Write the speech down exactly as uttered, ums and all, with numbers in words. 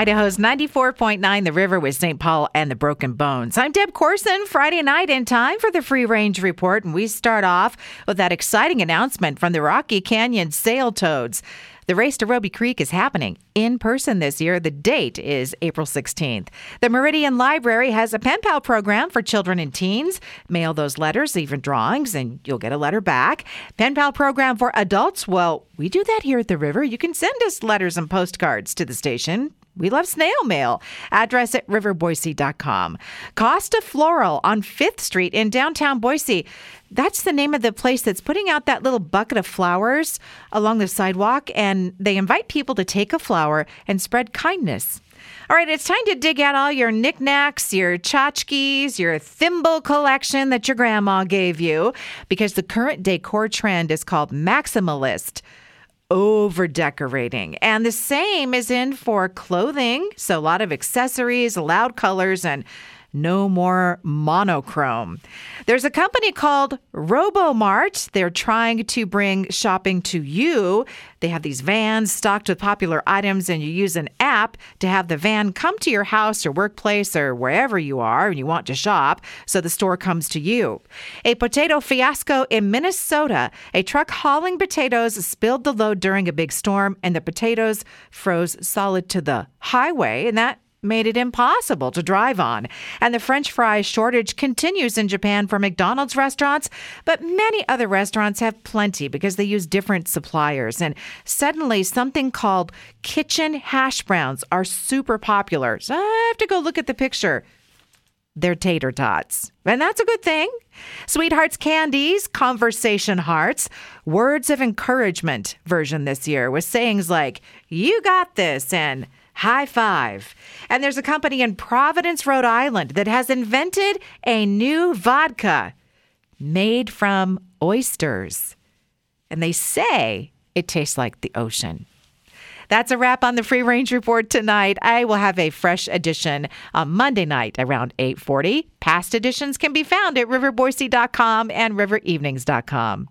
Idaho's ninety-four point nine, The River with Saint Paul and the Broken Bones. I'm Deb Corson, Friday night in time for the Free Range Report, and we start off with that exciting announcement from the Rocky Canyon Sail Toads. The race to Roby Creek is happening in person this year. The date is April sixteenth. The Meridian Library has a pen pal program for children and teens. Mail those letters, even drawings, and you'll get a letter back. Pen pal program for adults. Well, we do that here at the river. You can send us letters and postcards to the station. We love snail mail. Address at river boise dot com. Costa Floral on fifth street in downtown Boise. That's the name of the place that's putting out that little bucket of flowers along the sidewalk, and they invite people to take a flower and spread kindness. All right, it's time to dig out all your knickknacks, your tchotchkes, your thimble collection that your grandma gave you, because the current decor trend is called maximalist. Over-decorating. And the same is in for clothing. So a lot of accessories, loud colors, and no more monochrome. There's a company called RoboMart. They're trying to bring shopping to you. They have these vans stocked with popular items, and you use an app to have the van come to your house or workplace or wherever you are and you want to shop, so the store comes to you. A potato fiasco in Minnesota. A truck hauling potatoes spilled the load during a big storm, and the potatoes froze solid to the highway, and that made it impossible to drive on. And the French fry shortage continues in Japan for McDonald's restaurants, but many other restaurants have plenty because they use different suppliers. And suddenly, something called kitchen hash browns are super popular. So I have to go look at the picture. They're tater tots. And that's a good thing. Sweethearts Candies, Conversation Hearts, words of encouragement version this year with sayings like, "You got this," and "High five." And there's a company in Providence, Rhode Island that has invented a new vodka made from oysters. And they say it tastes like the ocean. That's a wrap on the Free Range Report tonight. I will have a fresh edition on Monday night around eight forty. Past editions can be found at river boise dot com and river evenings dot com.